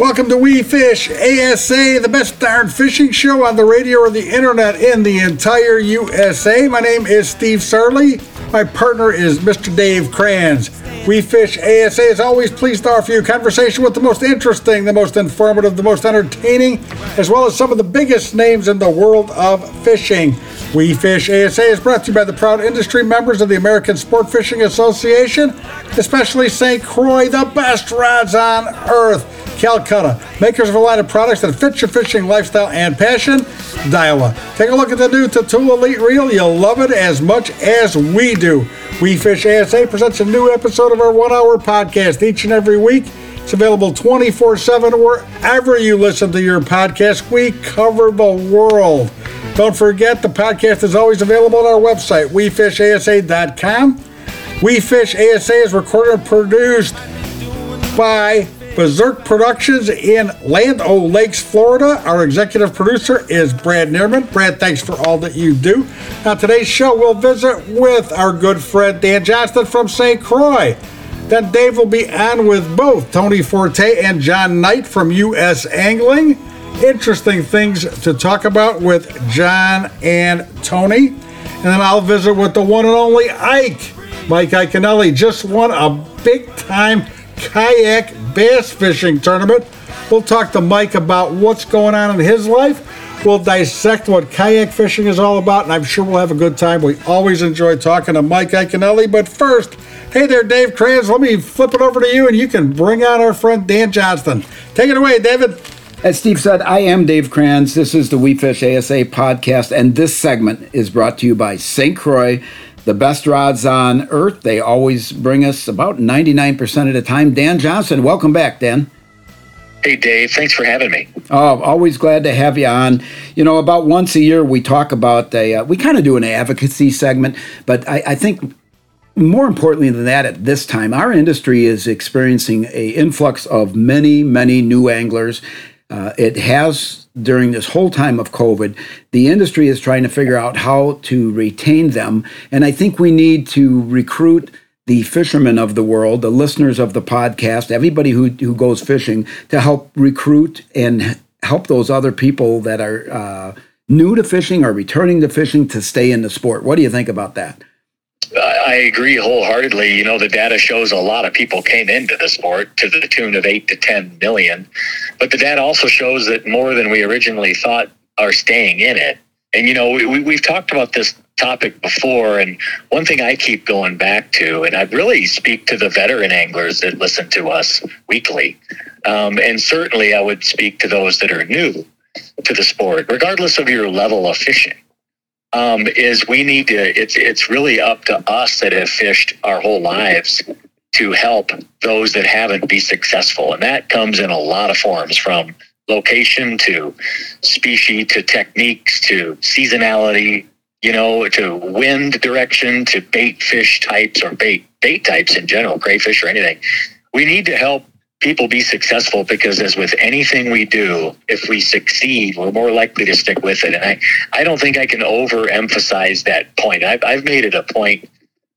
Welcome to We Fish ASA, the best darn fishing show on the radio or the internet in the entire USA. My name is Steve Sarley. My partner is Mr. Dave Kranz. We Fish ASA is always pleased to offer you a conversation with the most interesting, the most informative, the most entertaining, as well as some of the biggest names in the world of fishing. We Fish ASA is brought to you by the proud industry members of the American Sport Fishing Association, especially St. Croix, the best rods on earth. Calcutta, makers of a line of products that fit your fishing lifestyle and passion. Daiwa, take a look at the new Tatula Elite reel. You'll love it as much as we do. We Fish ASA presents a new episode of our one-hour podcast each and every week. It's available 24/7 wherever you listen to your podcast. We cover the world. Don't forget, the podcast is always available on our website, wefishasa.com. We Fish ASA is recorded and produced by Berserk Productions in Land O'Lakes, Florida. Our executive producer is Brad Nearman. Brad, thanks for all that you do. On today's show, we'll visit with our good friend Dan Johnson from St. Croix. Then Dave will be on with both Tony Forte and John Knight from U.S. Angling. Interesting things to talk about with John and Tony. And then I'll visit with the one and only Ike. Mike Iaconelli just won a big-time kayak bass fishing tournament. We'll talk to Mike about what's going on in his life. We'll dissect what kayak fishing is all about, and I'm sure we'll have a good time. We always enjoy talking to Mike Iaconelli. But first, hey there, Dave Kranz. Let me flip it over to you, and you can bring out our friend Dan Johnson. Take it away, David. As Steve said, I am Dave Kranz. This is the We Fish ASA podcast, and this segment is brought to you by St. Croix, the best rods on earth. They always bring us about 99% of the time. Dan Johnson, welcome back, Dan. Hey, Dave. Thanks for having me. Oh, always glad to have you on. You know, about once a year we talk about we kind of do an advocacy segment, but I think more importantly than that at this time, our industry is experiencing an influx of many, many new anglers. It has, during this whole time of COVID, the industry is trying to figure out how to retain them. And I think we need to recruit the fishermen of the world, the listeners of the podcast, everybody who goes fishing, to help recruit and help those other people that are new to fishing or returning to fishing to stay in the sport. What do you think about that? I agree wholeheartedly. You know, the data shows a lot of people came into the sport to the tune of 8 to 10 million. But the data also shows that more than we originally thought are staying in it. And, you know, we've talked about this topic before. And one thing I keep going back to, and I really speak to the veteran anglers that listen to us weekly. And certainly I would speak to those that are new to the sport, regardless of your level of fishing. Is we need to, it's really up to us that have fished our whole lives to help those that haven't be successful. And that comes in a lot of forms, from location to species to techniques to seasonality, you know, to wind direction, to bait fish types or bait types in general, crayfish or anything. We need to help people be successful, because as with anything we do, if we succeed, we're more likely to stick with it. And I don't think I can overemphasize that point. I've made it a point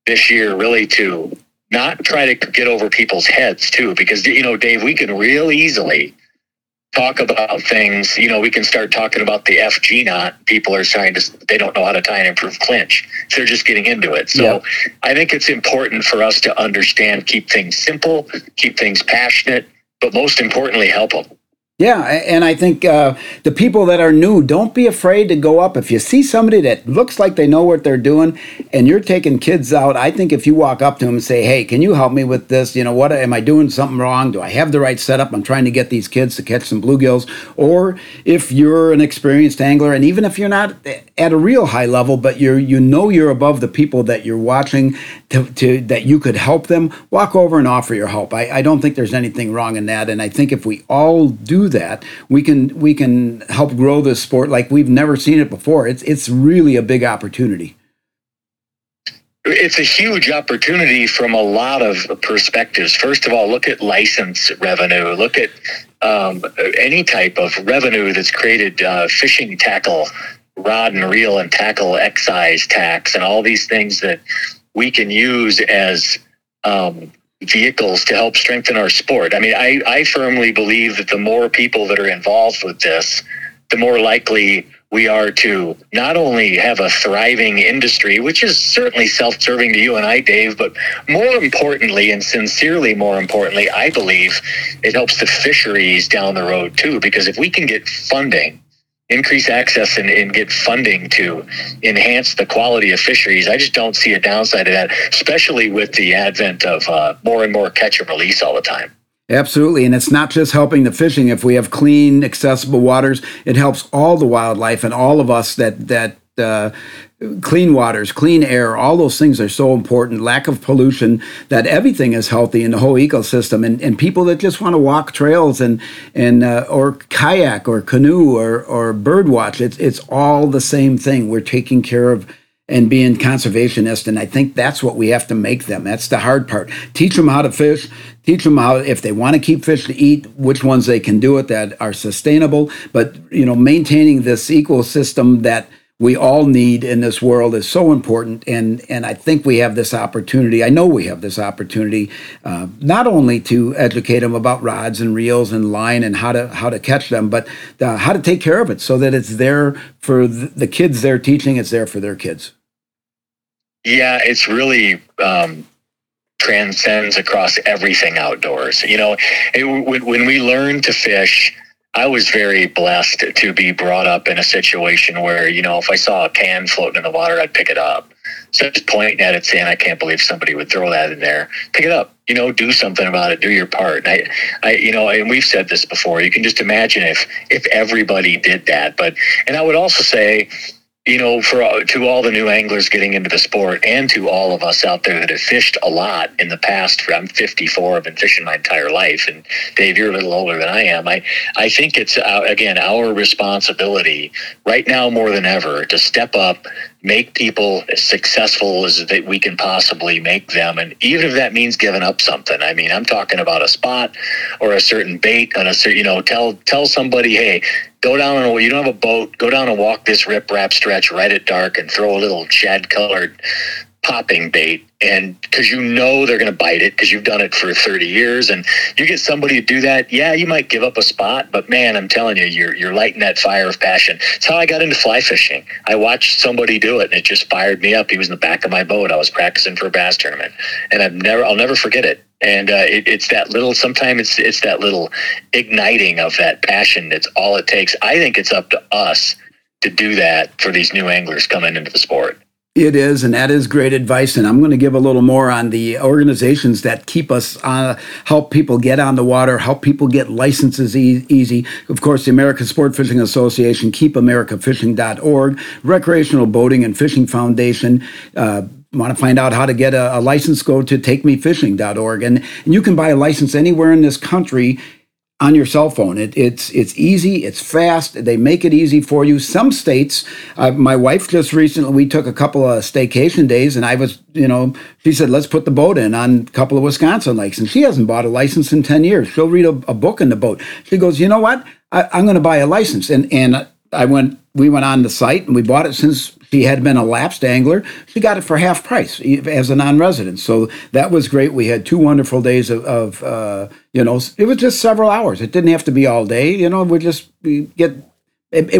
this year really to not try to get over people's heads too, because, you know, Dave, we can real easily talk about things. You know, we can start talking about the FG knot. People are trying to, they don't know how to tie and improve clinch. So they're just getting into it. So yeah. I think it's important for us to understand, keep things simple, keep things passionate, but most importantly, help them. Yeah, and I think the people that are new, don't be afraid to go up. If you see somebody that looks like they know what they're doing and you're taking kids out, I think if you walk up to them and say, hey, can you help me with this? You know, what am I doing something wrong? Do I have the right setup? I'm trying to get these kids to catch some bluegills. Or if you're an experienced angler, and even if you're not at a real high level, but you're above the people that you're watching, to that you could help them, walk over and offer your help. I don't think there's anything wrong in that. And I think if we all do that, we can help grow this sport like we've never seen it before. It's really a big opportunity. It's a huge opportunity from a lot of perspectives. First of all, look at license revenue. Look at any type of revenue that's created. Fishing tackle, rod and reel and tackle excise tax, and all these things that we can use as vehicles to help strengthen our sport. I mean, I firmly believe that the more people that are involved with this, the more likely we are to not only have a thriving industry, which is certainly self-serving to you and I, Dave, but more importantly and sincerely more importantly, I believe it helps the fisheries down the road too, because if we can get funding, increase access and get funding to enhance the quality of fisheries, I just don't see a downside of that, especially with the advent of more and more catch and release all the time. Absolutely. And it's not just helping the fishing. If we have clean, accessible waters, it helps all the wildlife and all of us that clean waters, clean air, all those things are so important. Lack of pollution, that everything is healthy in the whole ecosystem. And people that just want to walk trails and or kayak or canoe or bird watch, it's all the same thing. We're taking care of and being conservationist, and I think that's what we have to make them. That's the hard part. Teach them how to fish, teach them how, if they want to keep fish to eat, which ones they can do it that are sustainable, but maintaining this ecosystem that we all need in this world is so important, and I think we have this opportunity. I know we have this opportunity not only to educate them about rods and reels and line and how to catch them, but how to take care of it so that it's there for the kids they're teaching. It's there for their kids. Yeah, it's really transcends across everything outdoors. When we learn to fish. I was very blessed to be brought up in a situation where, if I saw a can floating in the water, I'd pick it up. So just pointing at it saying, I can't believe somebody would throw that in there. Pick it up, do something about it, do your part. And and we've said this before, you can just imagine if everybody did that. And I would also say, to all the new anglers getting into the sport and to all of us out there that have fished a lot in the past, I'm 54, I've been fishing my entire life, and Dave, you're a little older than I am. I think it's, again, our responsibility right now more than ever to step up, make people as successful as that we can possibly make them. And even if that means giving up something, I mean, I'm talking about a spot or a certain bait on a certain, tell somebody, hey, go down and you don't have a boat, go down and walk this riprap stretch right at dark and throw a little shad colored popping bait. And because they're going to bite it because you've done it for 30 years and you get somebody to do that. Yeah, you might give up a spot, but man, I'm telling you, you're lighting that fire of passion. It's how I got into fly fishing. I watched somebody do it and it just fired me up. He was in the back of my boat. I was practicing for a bass tournament and I'll never forget it. And it's that little, sometimes it's that little igniting of that passion. That's all it takes. I think it's up to us to do that for these new anglers coming into the sport. It is, and that is great advice, and I'm going to give a little more on the organizations that keep us on, help people get on the water, help people get licenses easy. Of course, the American Sport Fishing Association, KeepAmericaFishing.org, Recreational Boating and Fishing Foundation. Want to find out how to get a license, go to TakeMeFishing.org, and you can buy a license anywhere in this country on your cell phone. It's easy, it's fast, they make it easy for you. Some states, my wife just recently, we took a couple of staycation days and I was, she said, let's put the boat in on a couple of Wisconsin lakes. And she hasn't bought a license in 10 years. She'll read a book in the boat. She goes, you know what? I'm going to buy a license. And we went on the site and we bought it since she had been a lapsed angler. She got it for half price as a non-resident. So that was great. We had two wonderful days of it was just several hours. It didn't have to be all day. It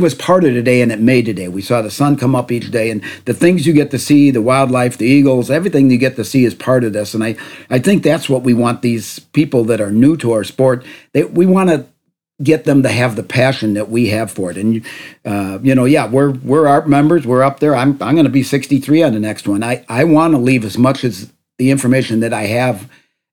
was part of today and it made today. We saw the sun come up each day and the things you get to see, the wildlife, the eagles, everything you get to see is part of this. And I think that's what we want these people that are new to our sport. We want to get them to have the passion that we have for it. And, we're ARP members. We're up there. I'm going to be 63 on the next one. I want to leave as much as the information that I have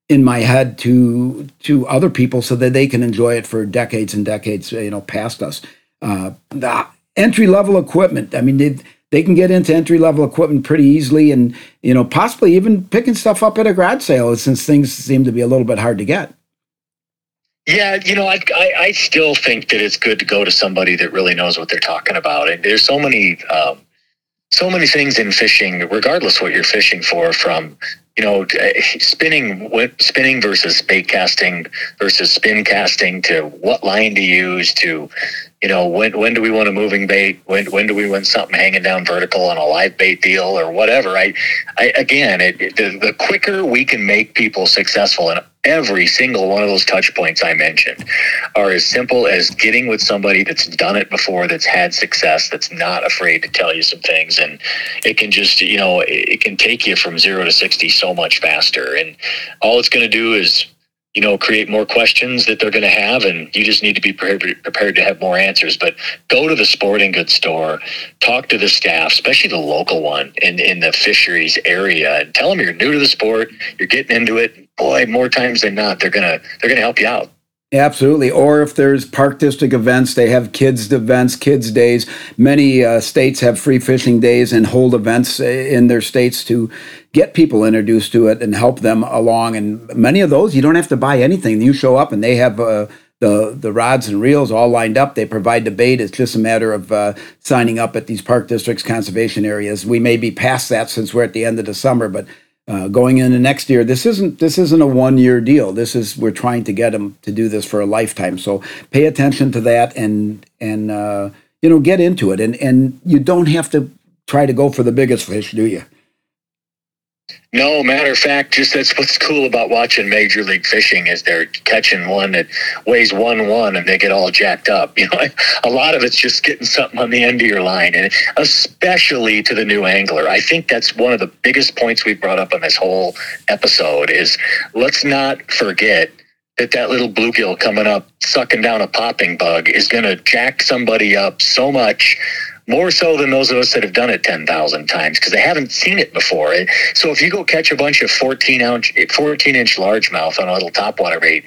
in my head to other people so that they can enjoy it for decades and decades, past us. The entry-level equipment. I mean, they can get into entry-level equipment pretty easily and, possibly even picking stuff up at a garage sale since things seem to be a little bit hard to get. Yeah, I still think that it's good to go to somebody that really knows what they're talking about. And there's so many things in fishing, regardless what you're fishing for, from spinning versus bait casting versus spin casting to what line to use to you know, when do we want a moving bait? When do we want something hanging down vertical on a live bait deal or whatever? Again, the quicker we can make people successful in every single one of those touch points I mentioned are as simple as getting with somebody that's done it before, that's had success, that's not afraid to tell you some things. And it can just, you know, it can take you from 0 to 60 so much faster. And all it's going to do is, you know, create more questions that they're going to have, and you just need to be prepared to have more answers. But go to the sporting goods store, talk to the staff, especially the local one in the fisheries area, and tell them you're new to the sport, you're getting into it. Boy, more times than not, they're gonna help you out. Absolutely. Or if there's park district events, they have kids events, kids days. Many states have free fishing days and hold events in their states to get people introduced to it and help them along. And many of those, you don't have to buy anything. You show up and they have the rods and reels all lined up. They provide the bait. It's just a matter of signing up at these park districts, conservation areas. We may be past that since we're at the end of the summer, but going into next year, this isn't a one-year deal. We're trying to get them to do this for a lifetime. So pay attention to that and get into it. And you don't have to try to go for the biggest fish, do you? No, matter of fact, just that's what's cool about watching Major League Fishing is they're catching one that weighs 1-1 and they get all jacked up. You know, a lot of it's just getting something on the end of your line, and especially to the new angler. I think that's one of the biggest points we brought up on this whole episode is let's not forget that little bluegill coming up, sucking down a popping bug is going to jack somebody up so much, more so than those of us that have done it 10,000 times because they haven't seen it before. So if you go catch a bunch of 14-inch largemouth on a little topwater bait,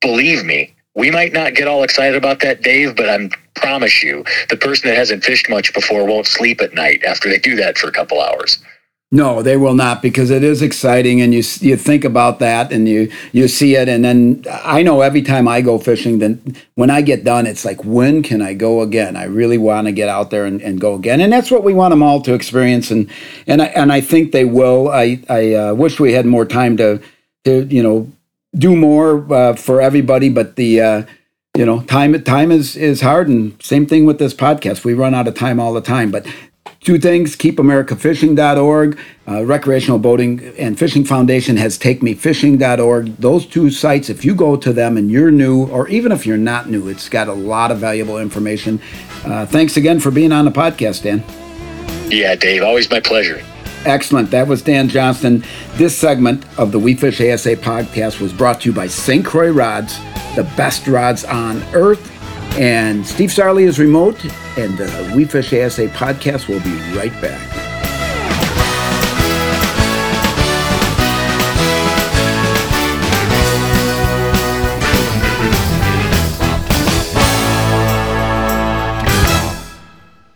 believe me, we might not get all excited about that, Dave, but I promise you, the person that hasn't fished much before won't sleep at night after they do that for a couple hours. No, they will not, because it is exciting, and you think about that, and you see it, and then I know every time I go fishing, then when I get done, it's like, when can I go again? I really want to get out there and go again, and that's what we want them all to experience, and I think they will. I wish we had more time to do more for everybody, but the time is hard, and same thing with this podcast. We run out of time all the time, but. Two things, KeepAmericaFishing.org, Recreational Boating and Fishing Foundation has TakeMeFishing.org. Those two sites, if you go to them and you're new, or even if you're not new, it's got a lot of valuable information. Thanks again for being on the podcast, Dan. Yeah, Dave, always my pleasure. Excellent. That was Dan Johnson. This segment of the We Fish ASA podcast was brought to you by St. Croix Rods, the best rods on earth. And Steve Sarley is remote, and the We Fish ASA podcast will be right back.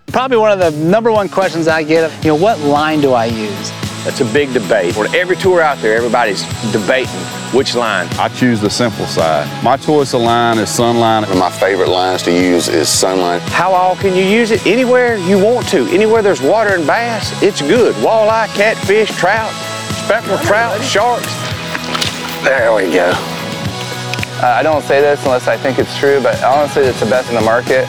Probably one of the number one questions I get, what line do I use? That's a big debate. On every tour out there, everybody's debating which line. I choose the simple side. My choice of line is Sunline. One of my favorite lines to use is Sunline. How all can you use it? Anywhere you want to. Anywhere there's water and bass, it's good. Walleye, catfish, trout, speckled trout, sharks. There we go. I don't say this unless I think it's true, but honestly, it's the best in the market.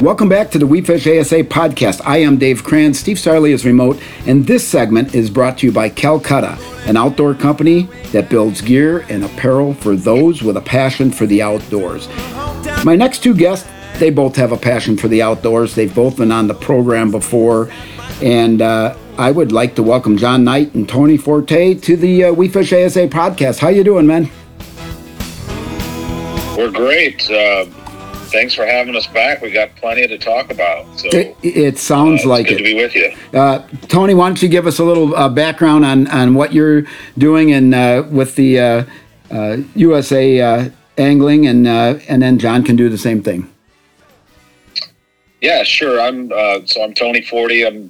Welcome back to the We Fish ASA podcast. I am Dave Kranz. Steve Sarley is remote, and this segment is brought to you by Calcutta, an outdoor company that builds gear and apparel for those with a passion for the outdoors. My next two guests They both have a passion for the outdoors. They've both been on the program before. And I would like to welcome John Knight and Tony Forte to the We Fish ASA podcast. How you doing, man? We're great. Thanks for having us back. We got plenty to talk about. So it sounds like it's good to be with you. Tony, why don't you give us a little background on what you're doing and with the USA Angling, and then John can do the same thing. Yeah, sure. I'm Tony Forte.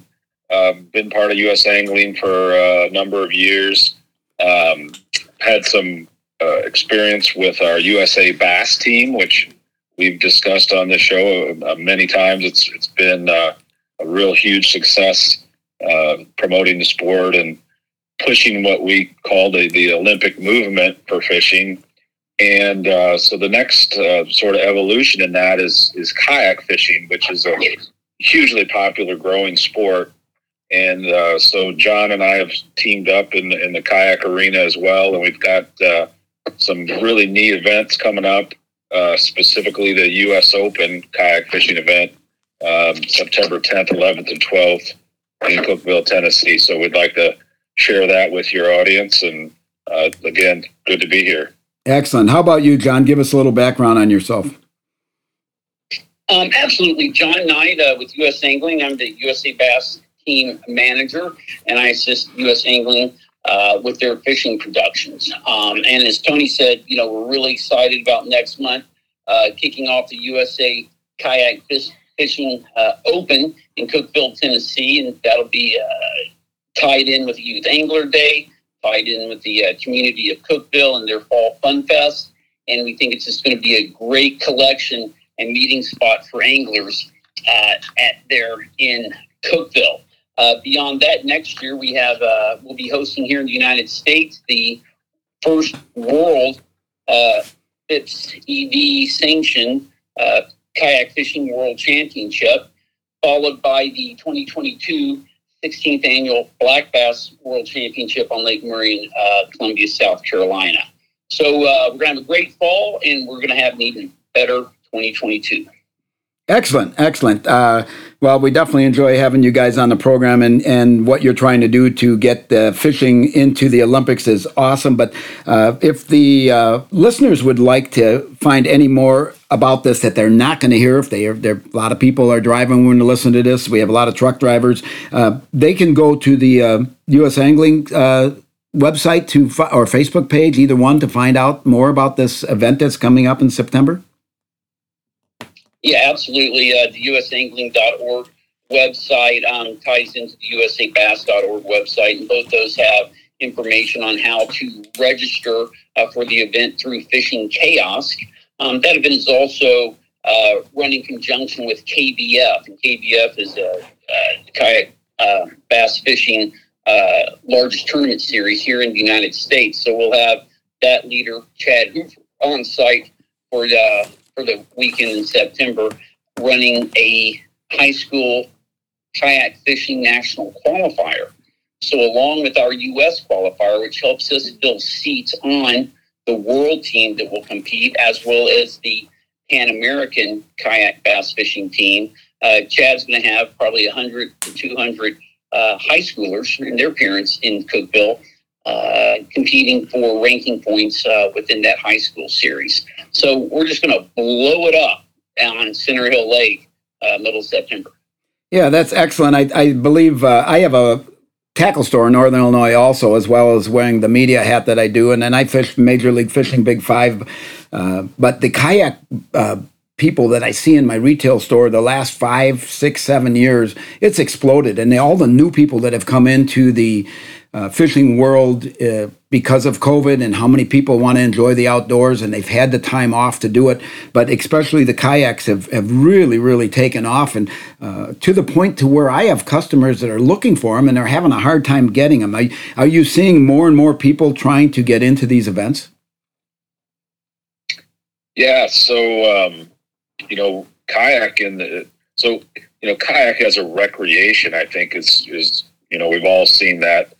Been part of U.S. Angling for a number of years. Had some experience with our USA Bass team, which we've discussed on the show many times. It's been a real huge success promoting the sport and pushing what we call the Olympic movement for fishing. And so the next sort of evolution in that is kayak fishing, which is a hugely popular growing sport. And so John and I have teamed up in the kayak arena as well. And we've got some really neat events coming up. Specifically the U.S. Open kayak fishing event, September 10th, 11th, and 12th in Cookeville, Tennessee. So we'd like to share that with your audience. And again, good to be here. Excellent. How about you, John? Give us a little background on yourself. Absolutely. John Knight with U.S. Angling. I'm the USA Bass team manager, and I assist U.S. Angling with their fishing productions. And as Tony said, you know, we're really excited about next month kicking off the USA Kayak Fishing Open in Cookeville, Tennessee. And that'll be tied in with Youth Angler Day, tied in with the community of Cookeville and their Fall Fun Fest. And we think it's just going to be a great collection and meeting spot for anglers in Cookeville. Beyond that, next year we'll be hosting here in the United States the first world FIPS-EV sanctioned kayak fishing world championship, followed by the 2022 16th annual Black Bass World Championship on Lake Marion, Columbia, South Carolina. So we're going to have a great fall, and we're going to have an even better 2022. Excellent. Well, we definitely enjoy having you guys on the program, and what you're trying to do to get fishing into the Olympics is awesome. But if the listeners would like to find any more about this that they're not going to hear, if a lot of people are driving when they listen to this, we have a lot of truck drivers, they can go to the U.S. Angling website or Facebook page, either one, to find out more about this event that's coming up in September. Yeah, absolutely. The usangling.org website ties into the usabass.org website, and both those have information on how to register for the event through Fishing Chaos. That event is also run in conjunction with KBF, and KBF is a kayak bass fishing largest tournament series here in the United States. So we'll have that leader, Chad Hoover, on site for the weekend in September, running a high school kayak fishing national qualifier. So along with our U.S. qualifier, which helps us fill seats on the world team that will compete, as well as the Pan-American kayak bass fishing team, Chad's going to have probably 100 to 200 high schoolers and their parents in Cookeville competing for ranking points within that high school series. So we're just going to blow it up on Center Hill Lake middle September. Yeah, that's excellent. I believe I have a tackle store in Northern Illinois also, as well as wearing the media hat that I do. And then I fish Major League Fishing Big Five. But the kayak people that I see in my retail store the last 5, 6, 7 years, it's exploded. And all the new people that have come into the fishing world because of COVID and how many people want to enjoy the outdoors, and they've had the time off to do it. But especially the kayaks have really, really taken off, and to the point to where I have customers that are looking for them and they're having a hard time getting them. Are you seeing more and more people trying to get into these events? Yeah. So, kayak as a recreation, I think is, we've all seen that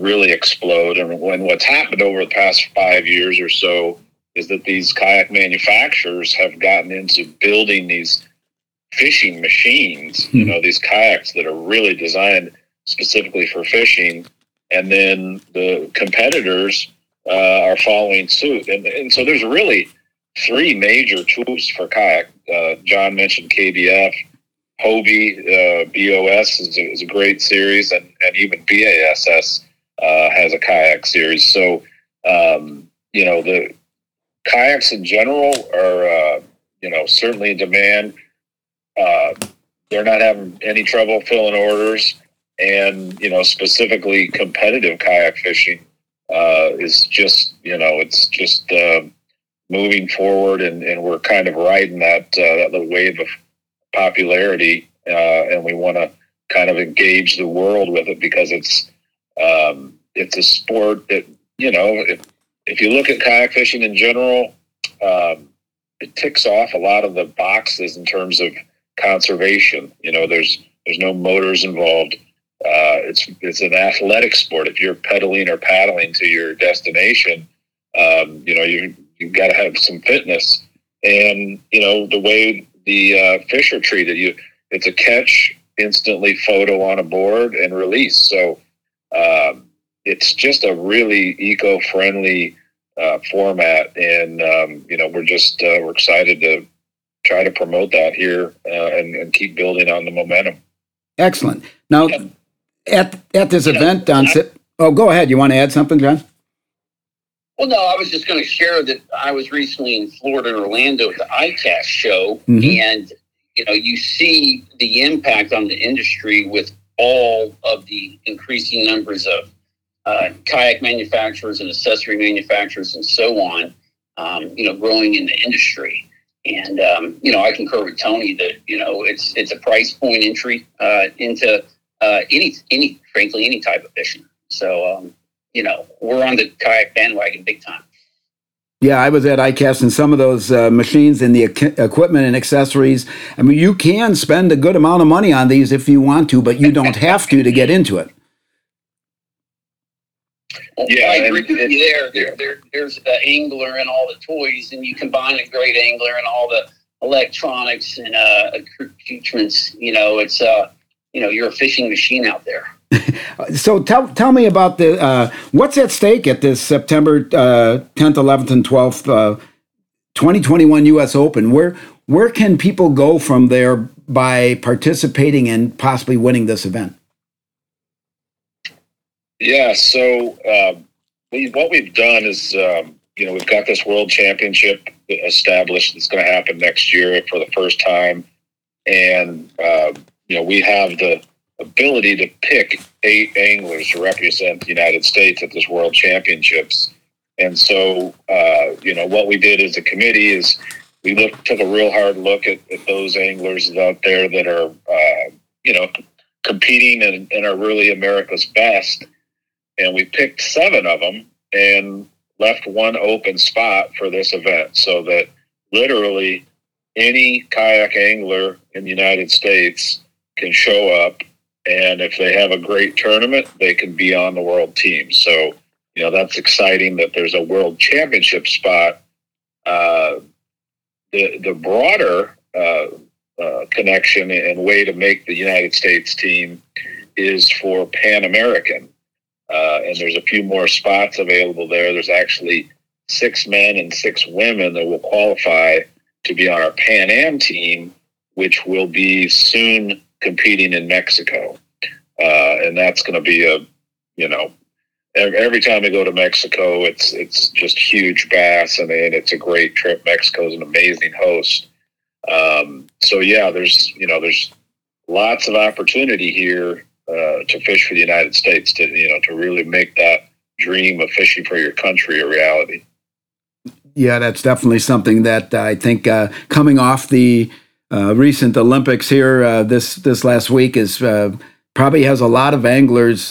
really explode. And what's happened over the past 5 years or so is that these kayak manufacturers have gotten into building these fishing machines, you know, these kayaks that are really designed specifically for fishing. And then the competitors are following suit. And so there's really three major tools for kayak. John mentioned KBF, Hobie, BOS is a great series, and even BASS has a kayak series. So, you know, the kayaks in general are, you know, certainly in demand. They're not having any trouble filling orders. And, you know, specifically competitive kayak fishing is just, you know, it's just moving forward, and we're kind of riding that, that little wave of popularity, and we want to kind of engage the world with it, because it's a sport that, you know, if you look at kayak fishing in general, it ticks off a lot of the boxes in terms of conservation. You know, there's no motors involved. It's an athletic sport. If you're pedaling or paddling to your destination, you know, you've got to have some fitness. And, you know, the way the fish are treated, it's a catch, instantly photo on a board, and release. So it's just a really eco-friendly format. And, you know, we're just we're excited to try to promote that here and keep building on the momentum. Excellent. Now, yeah. At this event, Don, oh, go ahead. You want to add something, John? Well, no, I was just going to share that I was recently in Florida, in Orlando, at the ICAST show, and, you know, you see the impact on the industry with all of the increasing numbers of kayak manufacturers and accessory manufacturers and so on, you know, growing in the industry. And, you know, I concur with Tony that, you know, it's a price point entry into any type of fishing. So, you know, we're on the kayak bandwagon big time. Yeah, I was at ICAST, and some of those machines and the equipment and accessories, I mean, you can spend a good amount of money on these if you want to, but you don't have to get into it. Yeah, I agree with you there. There's an angler and all the toys, and you combine a great angler and all the electronics and accoutrements. You know, it's you know, you're a fishing machine out there. So tell me about the what's at stake at this September 10th, 11th, and 12th, 2021 U.S. Open. Where can people go from there by participating and possibly winning this event? Yeah, so what we've done is, you know, we've got this world championship established that's going to happen next year for the first time. And, you know, we have the ability to pick 8 anglers to represent the United States at this world championships. And so, you know, what we did as a committee is we took a real hard look at those anglers out there that are, you know, competing and are really America's best. And we picked 7 of them and left one open spot for this event, so that literally any kayak angler in the United States can show up. And if they have a great tournament, they can be on the world team. So, you know, that's exciting that there's a world championship spot. The broader connection and way to make the United States team is for Pan American. And there's a few more spots available there. There's actually 6 men and 6 women that will qualify to be on our Pan Am team, which will be soon competing in Mexico. And that's going to be a, you know, every time we go to Mexico, it's just huge bass, and it's a great trip. Mexico's an amazing host. So yeah, there's lots of opportunity here to fish for the United States, to, you know, to really make that dream of fishing for your country a reality. Yeah, that's definitely something that I think coming off the recent Olympics here this last week is probably has a lot of anglers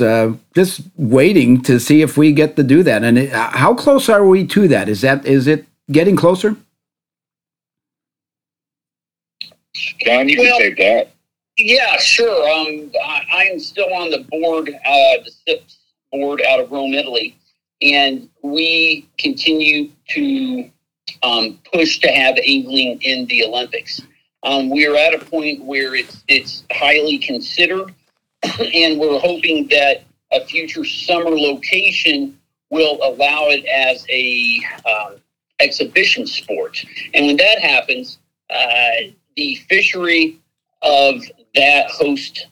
just waiting to see if we get to do that. And how close are we to that? Is it getting closer? John, you can take that. Yeah, sure. I'm still on the board, the SIPS board out of Rome, Italy, and we continue to push to have angling in the Olympics. We are at a point where it's highly considered, and we're hoping that a future summer location will allow it as a exhibition sport. And when that happens, the fishery of that host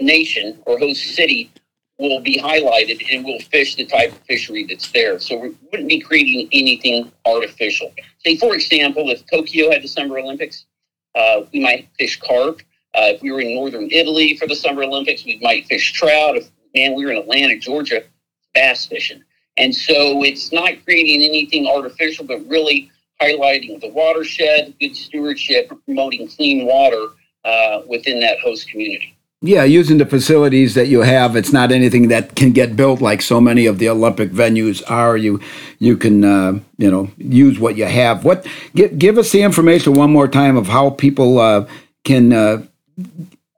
nation or host city will be highlighted and will fish the type of fishery that's there. So we wouldn't be creating anything artificial. Say, for example, if Tokyo had the Summer Olympics, we might fish carp. If we were in northern Italy for the Summer Olympics, we might fish trout. If we were in Atlanta, Georgia, bass fishing. And so it's not creating anything artificial, but really highlighting the watershed, good stewardship, promoting clean water within that host community. Yeah, using the facilities that you have, it's not anything that can get built like so many of the Olympic venues are. You can use what you have. Give us the information one more time of how people can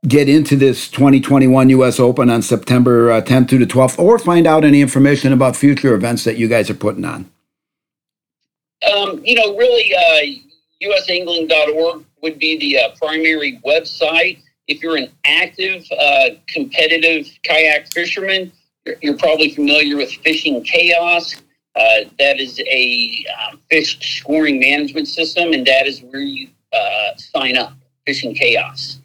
get into this 2021 U.S. Open on September 10th through the 12th, or find out any information about future events that you guys are putting on. USangling.org would be the primary website. If you're an active, competitive kayak fisherman, you're probably familiar with Fishing Chaos. That is a fish scoring management system, and that is where you sign up, Fishing Chaos.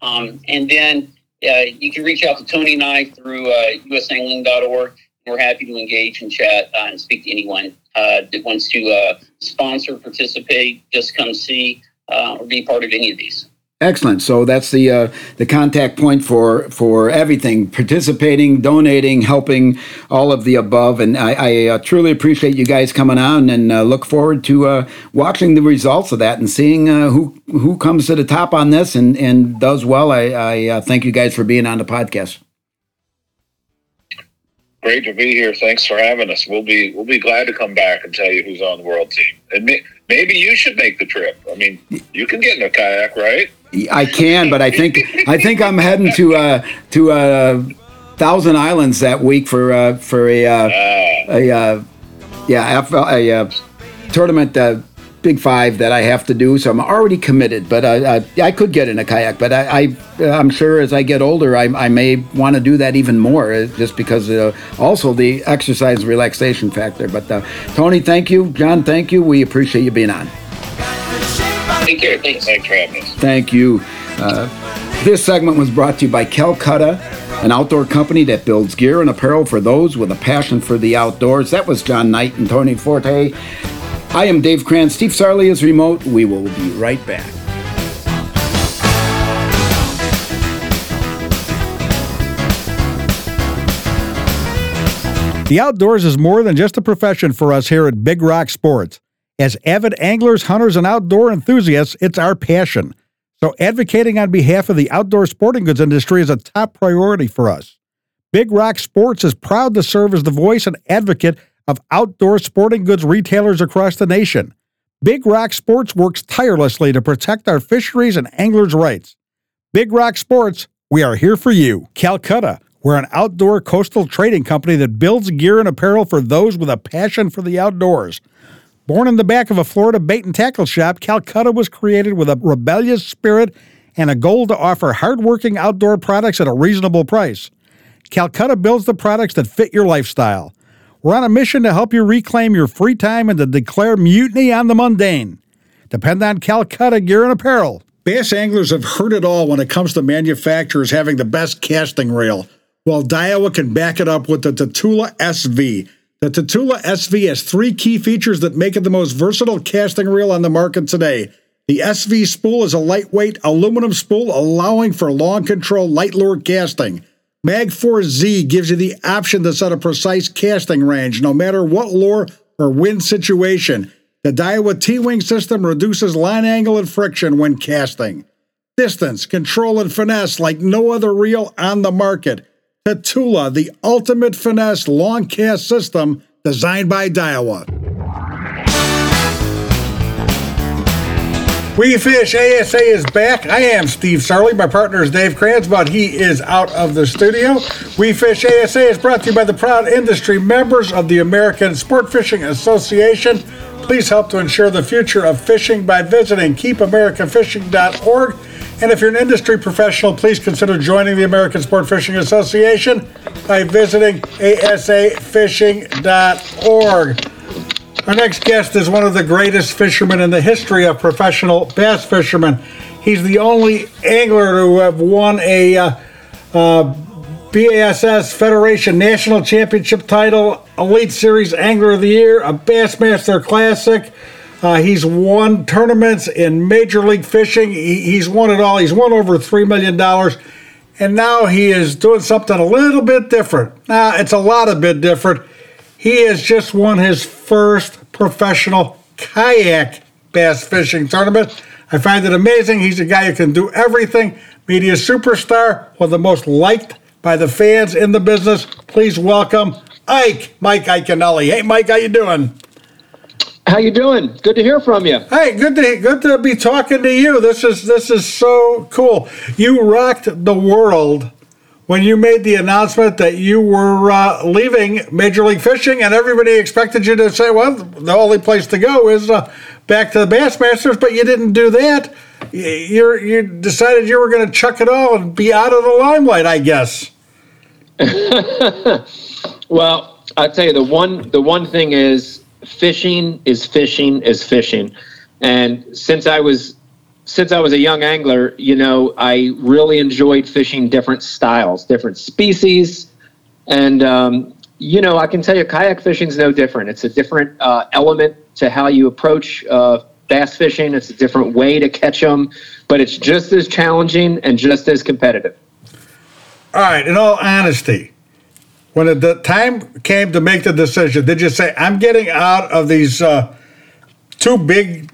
And then you can reach out to Tony and I through usangling.org. We're happy to engage and chat and speak to anyone that wants to sponsor, participate, just come see, or be part of any of these. Excellent. So that's the contact point for everything, participating, donating, helping, all of the above. And I truly appreciate you guys coming on, and look forward to watching the results of that and seeing who comes to the top on this and does well. I thank you guys for being on the podcast. Great to be here. Thanks for having us. We'll be glad to come back and tell you who's on the world team. And maybe you should make the trip. I mean, you can get in a kayak, right? I can, but I think I'm heading to Thousand Islands that week for a tournament Big Five that I have to do. So I'm already committed, but I could get in a kayak. But I'm sure as I get older, I may want to do that even more, just because also the exercise relaxation factor. But Tony, thank you. John, thank you. We appreciate you being on. Thank you. Thanks for having us. Thank you. This segment was brought to you by Calcutta, an outdoor company that builds gear and apparel for those with a passion for the outdoors. That was John Knight and Tony Forte. I am Dave Kranz. Steve Sarley is remote. We will be right back. The outdoors is more than just a profession for us here at Big Rock Sports. As avid anglers, hunters, and outdoor enthusiasts, it's our passion. So advocating on behalf of the outdoor sporting goods industry is a top priority for us. Big Rock Sports is proud to serve as the voice and advocate of outdoor sporting goods retailers across the nation. Big Rock Sports works tirelessly to protect our fisheries and anglers' rights. Big Rock Sports, we are here for you. Calcutta, we're an outdoor coastal trading company that builds gear and apparel for those with a passion for the outdoors. Born in the back of a Florida bait and tackle shop, Calcutta was created with a rebellious spirit and a goal to offer hardworking outdoor products at a reasonable price. Calcutta builds the products that fit your lifestyle. We're on a mission to help you reclaim your free time and to declare mutiny on the mundane. Depend on Calcutta Gear and Apparel. Bass anglers have heard it all when it comes to manufacturers having the best casting reel. Well, Daiwa can back it up with the Tatula SV. The Tatula SV has three key features that make it the most versatile casting reel on the market today. The SV spool is a lightweight aluminum spool allowing for long control light lure casting. Mag 4Z gives you the option to set a precise casting range no matter what lure or wind situation. The Daiwa T-Wing system reduces line angle and friction when casting. Distance, control, and finesse like no other reel on the market. Tatula, the ultimate finesse long cast system designed by Daiwa. We Fish ASA is back. I am Steve Sarley. My partner is Dave Kranz, but he is out of the studio. We Fish ASA is brought to you by the proud industry members of the American Sport Fishing Association. Please help to ensure the future of fishing by visiting KeepAmericaFishing.org. And if you're an industry professional, please consider joining the American Sport Fishing Association by visiting asafishing.org. Our next guest is one of the greatest fishermen in the history of professional bass fishermen. He's the only angler to have won a BASS Federation National Championship title, Elite Series Angler of the Year, a Bassmaster Classic. He's won tournaments in Major League Fishing. He's won it all. He's won over $3 million. And now he is doing something a little bit different. It's a lot of bit different. He has just won his first professional kayak bass fishing tournament. I find it amazing. He's a guy who can do everything. Media superstar, one of the most liked by the fans in the business. Please welcome Mike Iaconelli. Hey, Mike, how you doing? How you doing? Good to hear from you. Hey, good to be talking to you. This is so cool. You rocked the world when you made the announcement that you were leaving Major League Fishing, and everybody expected you to say, well, the only place to go is back to the Bassmasters, but you didn't do that. You decided you were going to chuck it all and be out of the limelight, I guess. Well, I'll tell you, the one thing is, fishing is fishing. And since I was a young angler, you know, I really enjoyed fishing different styles, different species. And, you know, I can tell you kayak fishing is no different. It's a different element to how you approach bass fishing. It's a different way to catch them, but it's just as challenging and just as competitive. All right, in all honesty, when the time came to make the decision, did you say, I'm getting out of these two big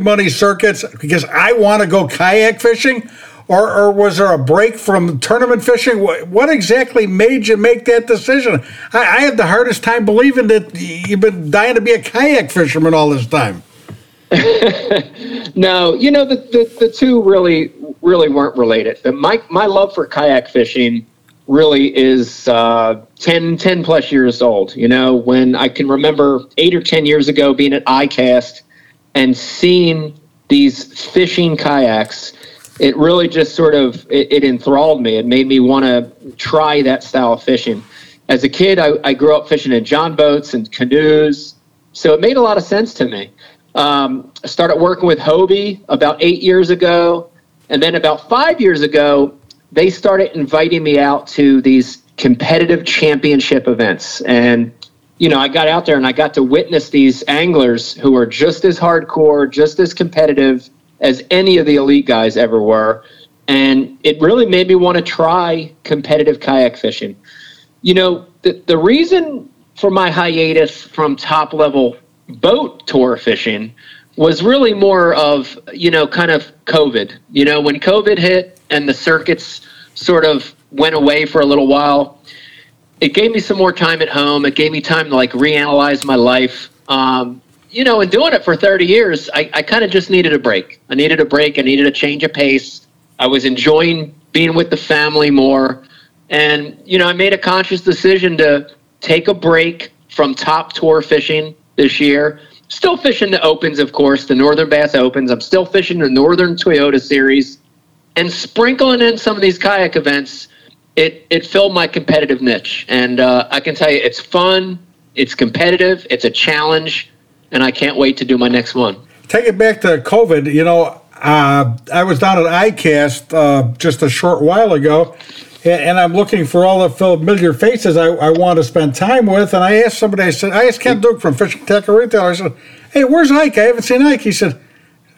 money circuits because I want to go kayak fishing? Or was there a break from tournament fishing? What exactly made you make that decision? I had the hardest time believing that you've been dying to be a kayak fisherman all this time. No, you know, the two really weren't related. My love for kayak fishing really is 10 plus years old. You know, when I can remember 8 or 10 years ago being at ICAST and seeing these fishing kayaks, it really just sort of, it enthralled me. It made me want to try that style of fishing. As a kid, I grew up fishing in John boats and canoes, so it made a lot of sense to me. I started working with Hobie about 8 years ago, and then about 5 years ago, they started inviting me out to these competitive championship events. And, you know, I got out there and I got to witness these anglers who are just as hardcore, just as competitive as any of the elite guys ever were. And it really made me want to try competitive kayak fishing. You know, the reason for my hiatus from top-level boat tour fishing was really more of, you know, kind of COVID. You know, when COVID hit and the circuits sort of went away for a little while, it gave me some more time at home. It gave me time to, like, reanalyze my life. You know, in doing it for 30 years, I kind of just needed a break. I needed a break. I needed a change of pace. I was enjoying being with the family more. And, you know, I made a conscious decision to take a break from top tour fishing this year. Still fishing the opens, of course, the Northern Bass Opens. I'm still fishing the Northern Toyota Series. And sprinkling in some of these kayak events, it filled my competitive niche. And I can tell you, it's fun. It's competitive. It's a challenge. And I can't wait to do my next one. Take it back to COVID. You know, I was down at ICAST just a short while ago, and I'm looking for all the familiar faces I want to spend time with. And I asked somebody, I asked Ken Duke from Fishing Tech or Retail. I said, hey, where's Ike? I haven't seen Ike. He said,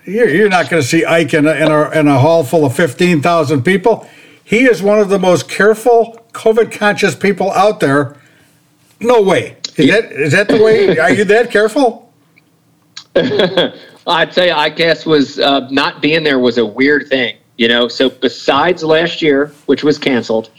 you're not going to see Ike in a hall full of 15,000 people. He is one of the most careful, COVID-conscious people out there. No way. Is that the way? Are you that careful? I'd say ICAST was not being there was a weird thing, you know. So besides last year, which was canceled,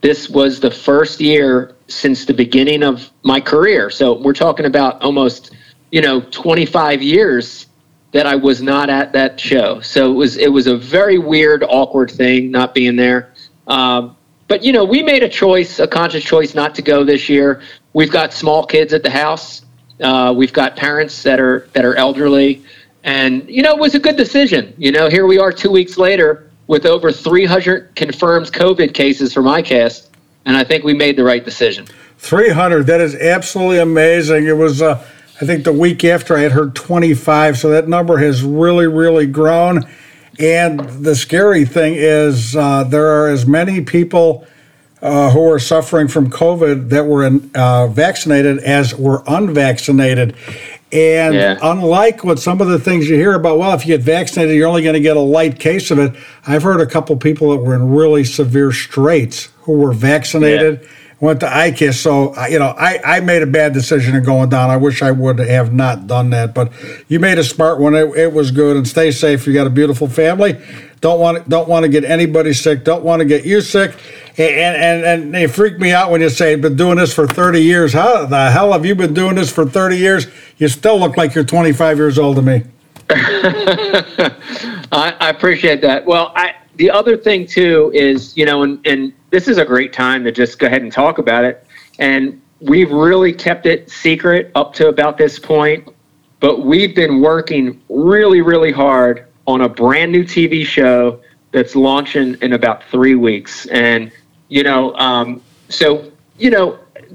this was the first year since the beginning of my career. So we're talking about almost, you know, 25 years that I was not at that show. So it was a very weird, awkward thing not being there. But, you know, we made a choice, a conscious choice not to go this year. We've got small kids at the house. We've got parents that are elderly, and it was a good decision. Here we are 2 weeks later with over 300 confirmed COVID cases from ICAST, and I think we made the right decision. 300, that is absolutely amazing. It was, I think the week after I had heard 25, so that number has really, really grown. And the scary thing is there are as many people who are suffering from COVID that were vaccinated as were unvaccinated. And unlike what some of the things you hear about, well, if you get vaccinated, you're only going to get a light case of it. I've heard a couple people that were in really severe straits who were vaccinated, went to ICAST. So, I made a bad decision in going down. I wish I would have not done that. But you made a smart one. It was good. And stay safe. You got a beautiful family. Don't want to get anybody sick. Don't want to get you sick. And they freak me out when you say, I've been doing this for 30 years. How the hell have you been doing this for 30 years? You still look like you're 25 years old to me. I appreciate that. Well, the other thing, too, is, and this is a great time to just go ahead and talk about it. And we've really kept it secret up to about this point. But we've been working really, really hard on a brand new TV show that's launching in about 3 weeks. And,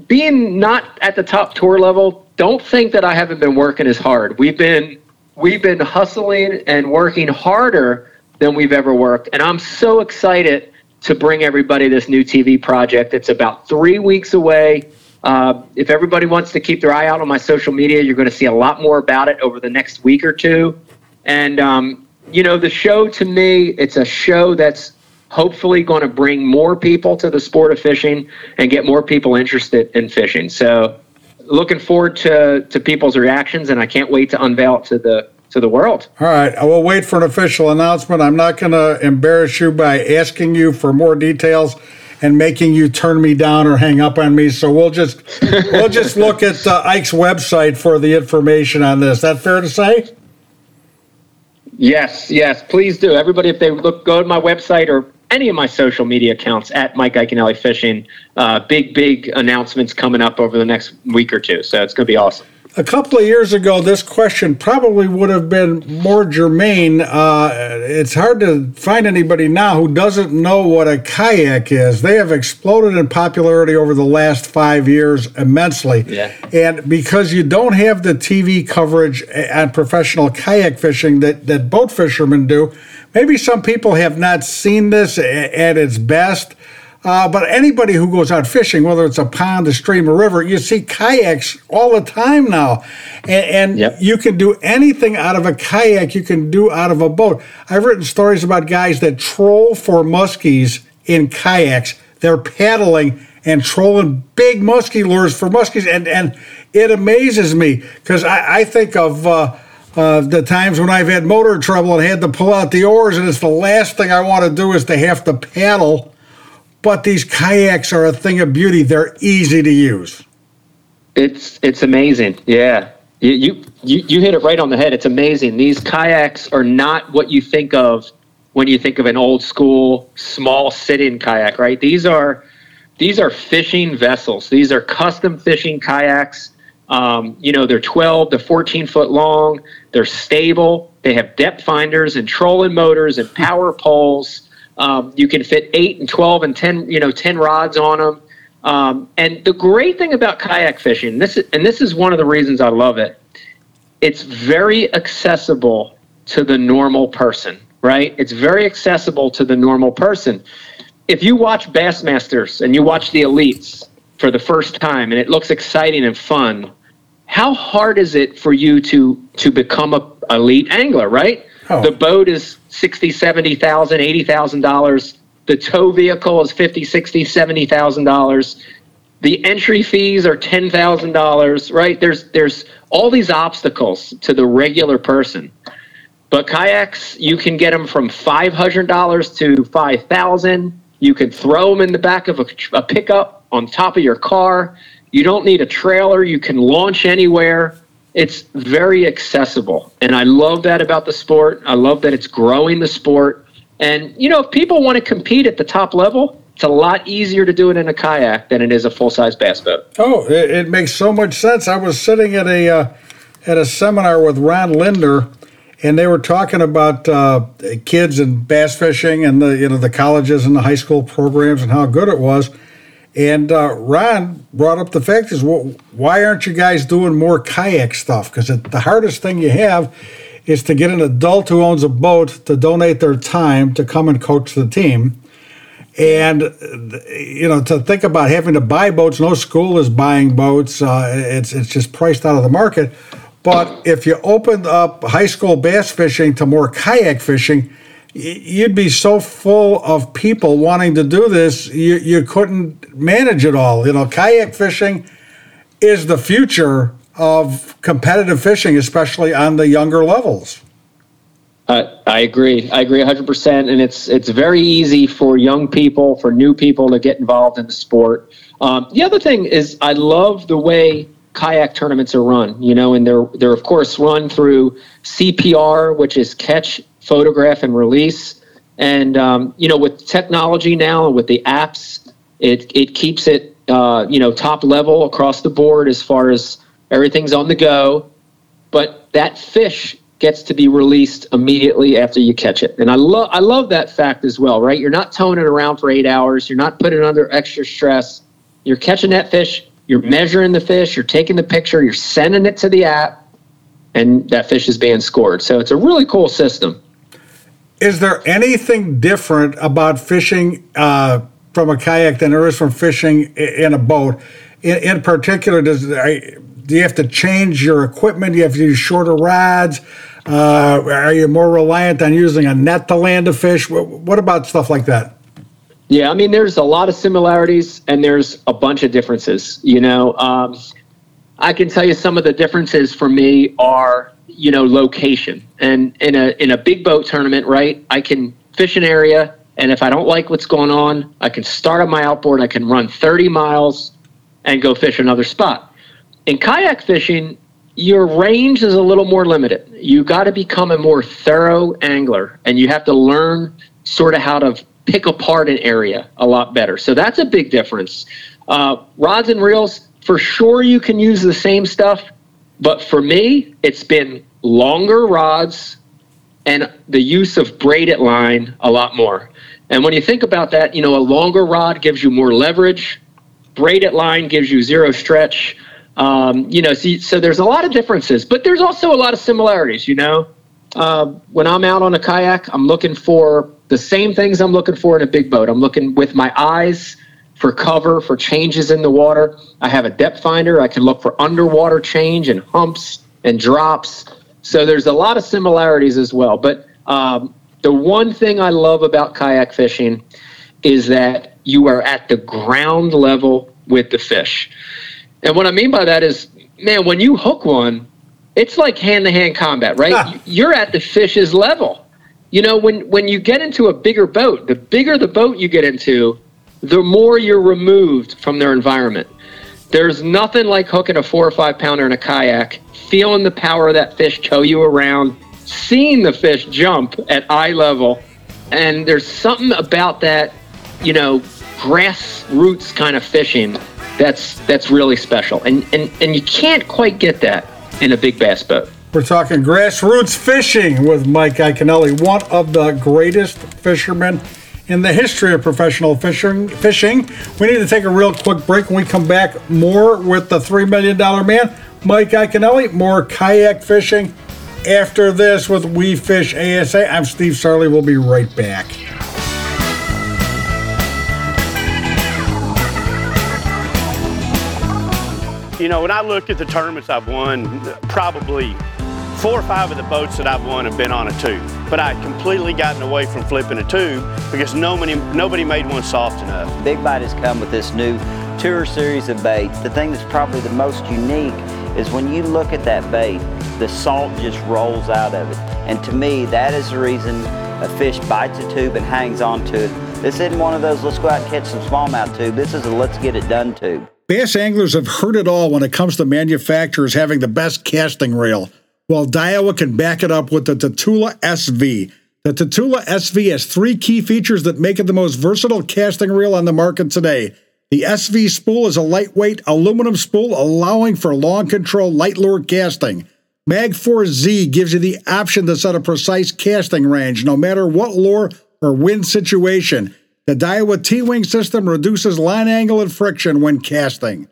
being not at the top tour level, don't think that I haven't been working as hard. We've been hustling and working harder than we've ever worked. And I'm so excited to bring everybody this new TV project. It's about 3 weeks away. If everybody wants to keep their eye out on my social media, you're going to see a lot more about it over the next week or two. And, the show, to me, it's a show that's hopefully going to bring more people to the sport of fishing and get more people interested in fishing. So looking forward to people's reactions, and I can't wait to unveil it to the world. All right. I will wait for an official announcement. I'm not going to embarrass you by asking you for more details and making you turn me down or hang up on me. So we'll just look at Ike's website for the information on this. Is that fair to say? Yes, please do. Everybody, if they go to my website or any of my social media accounts at Mike Iaconelli Fishing, big announcements coming up over the next week or two. So it's going to be awesome. A couple of years ago, this question probably would have been more germane. It's hard to find anybody now who doesn't know what a kayak is. They have exploded in popularity over the last 5 years immensely. Yeah. And because you don't have the TV coverage on professional kayak fishing that boat fishermen do, maybe some people have not seen this at its best. But anybody who goes out fishing, whether it's a pond, a stream, a river, you see kayaks all the time now. And you can do anything out of a kayak you can do out of a boat. I've written stories about guys that troll for muskies in kayaks. They're paddling and trolling big muskie lures for muskies. And it amazes me because I think of... the times when I've had motor trouble and had to pull out the oars, and it's the last thing I want to do is to have to paddle. But these kayaks are a thing of beauty. They're easy to use. It's amazing. Yeah. You hit it right on the head. It's amazing. These kayaks are not what you think of when you think of an old school small sit-in kayak, right? These are fishing vessels. These are custom fishing kayaks. They're 12 to 14 foot long. They're stable. They have depth finders and trolling motors and power poles. You can fit 8 and 12 and 10 rods on them. And the great thing about kayak fishing, this is one of the reasons I love it, it's very accessible to the normal person, right? It's very accessible to the normal person. If you watch Bassmasters and you watch the elites for the first time and it looks exciting and fun, how hard is it for you to become a elite angler, right? Oh. The boat is $60,000, $70,000, $80,000. The tow vehicle is $50,000, $60,000, $70,000. The entry fees are $10,000, right? There's all these obstacles to the regular person. But kayaks, you can get them from $500 to $5,000. You can throw them in the back of a pickup on top of your car. You don't need a trailer. You can launch anywhere. It's very accessible, and I love that about the sport. I love that it's growing the sport. And, if people want to compete at the top level, It's a lot easier to do it in a kayak than it is a full-size bass boat. Oh, it makes so much sense. I was sitting at a seminar with Ron Linder, and they were talking about kids and bass fishing and the colleges and the high school programs and how good it was. And Ron brought up the fact is, well, why aren't you guys doing more kayak stuff? Because the hardest thing you have is to get an adult who owns a boat to donate their time to come and coach the team. And, to think about having to buy boats, no school is buying boats. It's just priced out of the market. But if you opened up high school bass fishing to more kayak fishing, you'd be so full of people wanting to do this, you couldn't manage it all. Kayak fishing is the future of competitive fishing, especially on the younger levels. I agree 100%. And it's very easy for young people, for new people to get involved in the sport. The other thing is I love the way kayak tournaments are run, and they're of course run through CPR, which is catch, photograph, and release. And, with technology now and with the apps, it keeps it, top level across the board as far as everything's on the go. But that fish gets to be released immediately after you catch it. And I love that fact as well, right? You're not towing it around for 8 hours. You're not putting it under extra stress. You're catching that fish. You're measuring the fish. You're taking the picture. You're sending it to the app. And that fish is being scored. So it's a really cool system. Is there anything different about fishing from a kayak than there is from fishing in a boat? In particular, do you have to change your equipment? Do you have to use shorter rods? Are you more reliant on using a net to land a fish? What about stuff like that? Yeah, I mean, there's a lot of similarities and there's a bunch of differences. I can tell you some of the differences for me are, location. And in a big boat tournament, right, I can fish an area, and if I don't like what's going on, I can start on my outboard, I can run 30 miles and go fish another spot. In kayak fishing, your range is a little more limited. You got to become a more thorough angler, and you have to learn sort of how to pick apart an area a lot better. So that's a big difference. Rods and reels, for sure you can use the same stuff, but for me, it's been longer rods and the use of braided line a lot more. And when you think about that, a longer rod gives you more leverage. Braided line gives you zero stretch. So there's a lot of differences, but there's also a lot of similarities. When I'm out on a kayak, I'm looking for the same things I'm looking for in a big boat. I'm looking with my eyes for cover, for changes in the water. I have a depth finder. I can look for underwater change and humps and drops. So there's a lot of similarities as well. But the one thing I love about kayak fishing is that you are at the ground level with the fish. And what I mean by that is, man, when you hook one, it's like hand-to-hand combat, right? Ah. You're at the fish's level. When you get into a bigger boat, the bigger the boat you get into, the more you're removed from their environment. There's nothing like hooking a 4 or 5 pounder in a kayak, feeling the power of that fish tow you around, seeing the fish jump at eye level. And there's something about that, grassroots kind of fishing that's really special, and you can't quite get that in a big bass boat. We're talking grassroots fishing with Mike Iaconelli, one of the greatest fishermen in the history of professional fishing. We need to take a real quick break. When we come back, more with the $3 million man, Mike Iaconelli, more kayak fishing after this with We Fish ASA. I'm Steve Sarley. We'll be right back. When I look at the tournaments I've won, probably 4 or 5 of the boats that I've won have been on a tube. But I had completely gotten away from flipping a tube because nobody made one soft enough. Big Bite has come with this new tour series of baits. The thing that's probably the most unique is when you look at that bait, the salt just rolls out of it. And to me, that is the reason a fish bites a tube and hangs on to it. This isn't one of those let's go out and catch some smallmouth tube. This is a let's get it done tube. Bass anglers have heard it all when it comes to manufacturers having the best casting reel. Well, Daiwa can back it up with the Tatula SV. The Tatula SV has three key features that make it the most versatile casting reel on the market today. The SV spool is a lightweight aluminum spool allowing for long control light lure casting. Mag 4Z gives you the option to set a precise casting range no matter what lure or wind situation. The Daiwa T-Wing system reduces line angle and friction when casting.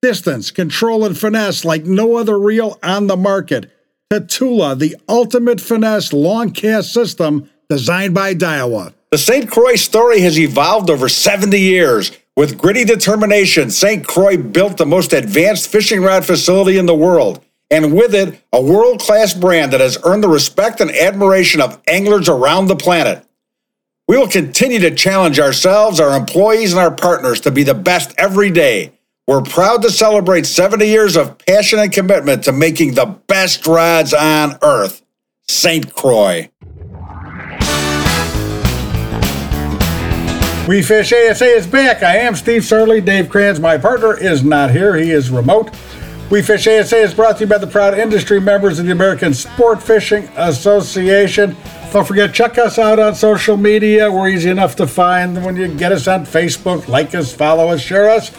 Distance, control, and finesse like no other reel on the market. Tatula, the ultimate finesse long cast system designed by Daiwa. The St. Croix story has evolved over 70 years. With gritty determination, St. Croix built the most advanced fishing rod facility in the world, and with it, a world-class brand that has earned the respect and admiration of anglers around the planet. We will continue to challenge ourselves, our employees, and our partners to be the best every day. We're proud to celebrate 70 years of passion and commitment to making the best rods on earth. St. Croix. We Fish ASA is back. I am Steve Sarley. Dave Kranz, my partner, is not here. He is remote. We Fish ASA is brought to you by the proud industry members of the American Sport Fishing Association. Don't forget, check us out on social media. We're easy enough to find when you get us on Facebook. Like us, follow us, share us.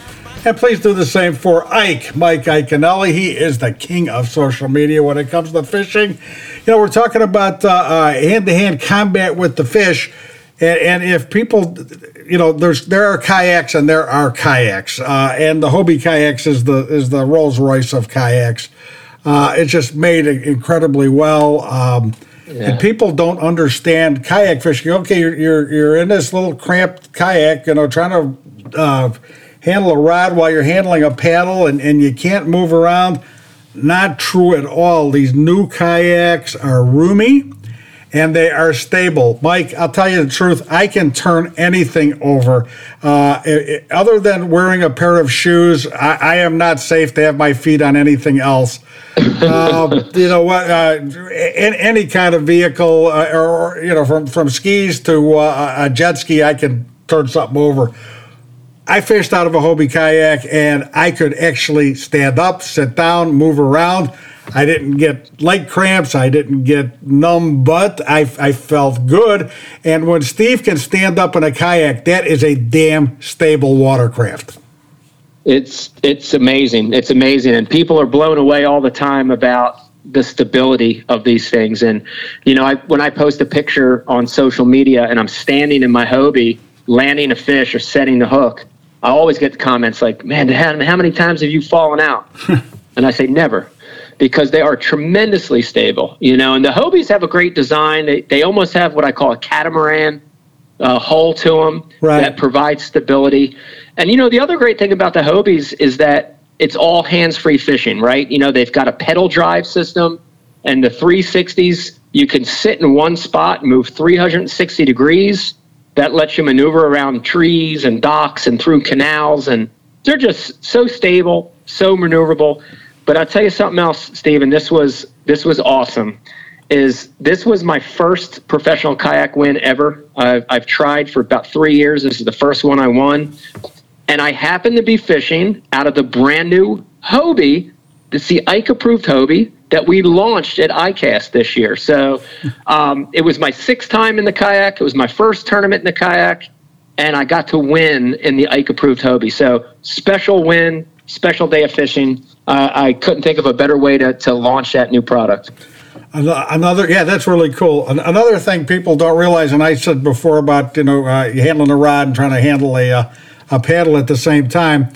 And please do the same for Ike, Mike Iaconelli. He is the king of social media when it comes to fishing. You know, we're talking about hand-to-hand combat with the fish. And if people, you know, there are kayaks and there are kayaks. And the Hobie kayaks is the Rolls-Royce of kayaks. It's just made incredibly well. Yeah. And people don't understand kayak fishing. Okay, you're in this little cramped kayak, you know, trying to handle a rod while you're handling a paddle and you can't move around. Not true at all. These new kayaks are roomy and they are stable. Mike, I'll tell you the truth, I can turn anything over. Other than wearing a pair of shoes, I am not safe to have my feet on anything else. You know what? In any kind of vehicle, or you know, from skis to a jet ski, I can turn something over. I fished out of a Hobie kayak, and I could actually stand up, sit down, move around. I didn't get leg cramps. I didn't get numb butt. I felt good. And when Steve can stand up in a kayak, that is a damn stable watercraft. It's amazing. It's amazing. And people are blown away all the time about the stability of these things. And, you know, when I post a picture on social media and I'm standing in my Hobie, landing a fish or setting the hook, I always get the comments like, man, how many times have you fallen out? And I say, never. Because they are tremendously stable, you know. And the Hobies have a great design. They almost have what I call a catamaran hull to them, right, that provides stability. And, you know, the other great thing about the Hobies is that it's all hands-free fishing, right? You know, they've got a pedal drive system, and the 360s, you can sit in one spot and move 360 degrees. That lets you maneuver around trees and docks and through canals. And they're just so stable, so maneuverable. But I'll tell you something else, Steven, this was awesome. This was my first professional kayak win ever. I've tried for about 3 years. This is the first one I won. And I happened to be fishing out of the brand new Hobie, the Ike approved Hobie that we launched at ICAST this year. So it was my sixth time in the kayak. It was my first tournament in the kayak. And I got to win in the Ike approved Hobie. So special win, special day of fishing. I couldn't think of a better way to launch that new product. Another, yeah, that's really cool. Another thing people don't realize, and I said before about, you know, handling a rod and trying to handle a paddle at the same time.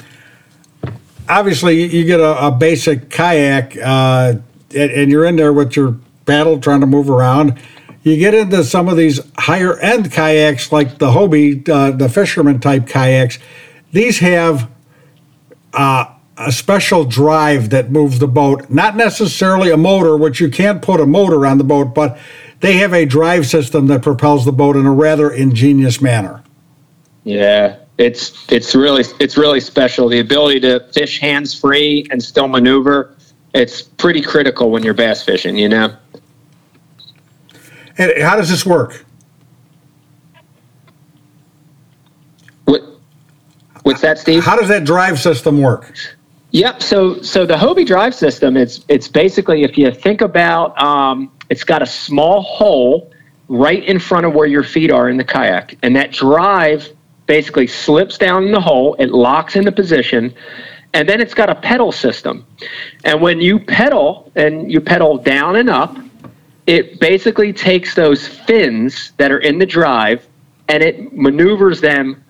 Obviously, you get a basic kayak, and you're in there with your paddle trying to move around. You get into some of these higher-end kayaks like the Hobie, the fisherman-type kayaks. These have a special drive that moves the boat, not necessarily a motor, which you can't put a motor on the boat, but they have a drive system that propels the boat in a rather ingenious manner. Yeah, it's really special. The ability to fish hands-free and still maneuver, it's pretty critical when you're bass fishing, you know. And how does this work? What's that, Steve? How does that drive system work? Yep. So the Hobie drive system, it's basically, if you think about, it's got a small hole right in front of where your feet are in the kayak. And that drive basically slips down in the hole. It locks into position. And then it's got a pedal system. And when you pedal down and up, it basically takes those fins that are in the drive and it maneuvers them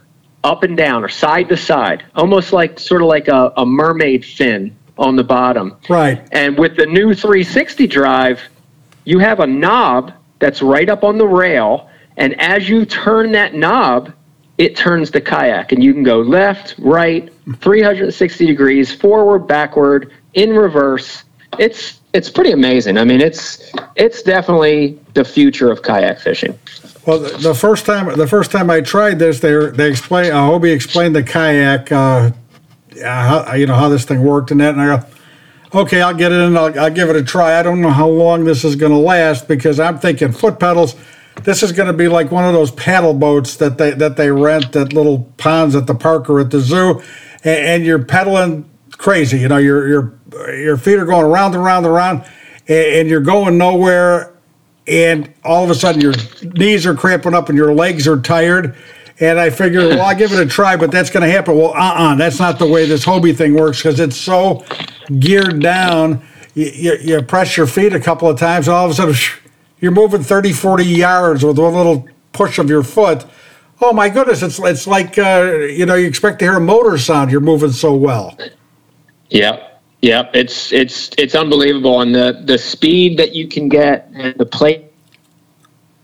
up and down or side to side, almost like sort of like a mermaid fin on the bottom. Right. And with the new 360 drive, you have a knob that's right up on the rail. And as you turn that knob, it turns the kayak. And you can go left, right, 360 degrees, forward, backward, in reverse. It's pretty amazing. I mean, it's definitely the future of kayak fishing. Well, the first time I tried this, Hobie explained the kayak, how this thing worked and that, and I go, okay, I'll get it in. I'll give it a try. I don't know how long this is going to last because I'm thinking foot pedals. This is going to be like one of those paddle boats that they rent at little ponds at the park or at the zoo, and you're pedaling crazy. You know, your feet are going around and around and around, and you're going nowhere, and all of a sudden your knees are cramping up and your legs are tired. And I figured, well, I'll give it a try, but that's going to happen. Well, that's not the way this Hobie thing works because it's so geared down. You press your feet a couple of times, and all of a sudden you're moving 30, 40 yards with one little push of your foot. Oh, my goodness, it's like, you expect to hear a motor sound. You're moving so well. Yeah. Yeah, it's unbelievable, and the speed that you can get and the plate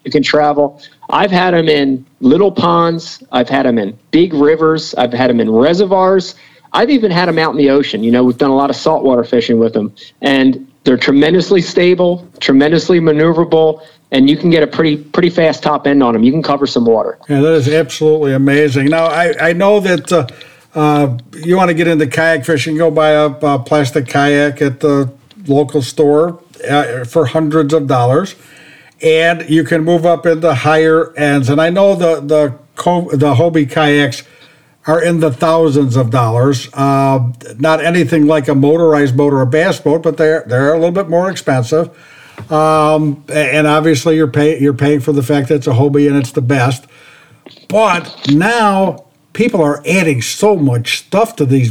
you can travel. I've had them in little ponds. I've had them in big rivers. I've had them in reservoirs. I've even had them out in the ocean. You know, we've done a lot of saltwater fishing with them, and they're tremendously stable, tremendously maneuverable, and you can get a pretty fast top end on them. You can cover some water. Yeah, that is absolutely amazing. Now, I know that... you want to get into kayak fishing, go buy a plastic kayak at the local store for hundreds of dollars, and you can move up into higher ends. And I know the Hobie kayaks are in the thousands of dollars. Not anything like a motorized boat or a bass boat, but they're a little bit more expensive. And obviously you're paying for the fact that it's a Hobie and it's the best. But now... people are adding so much stuff to these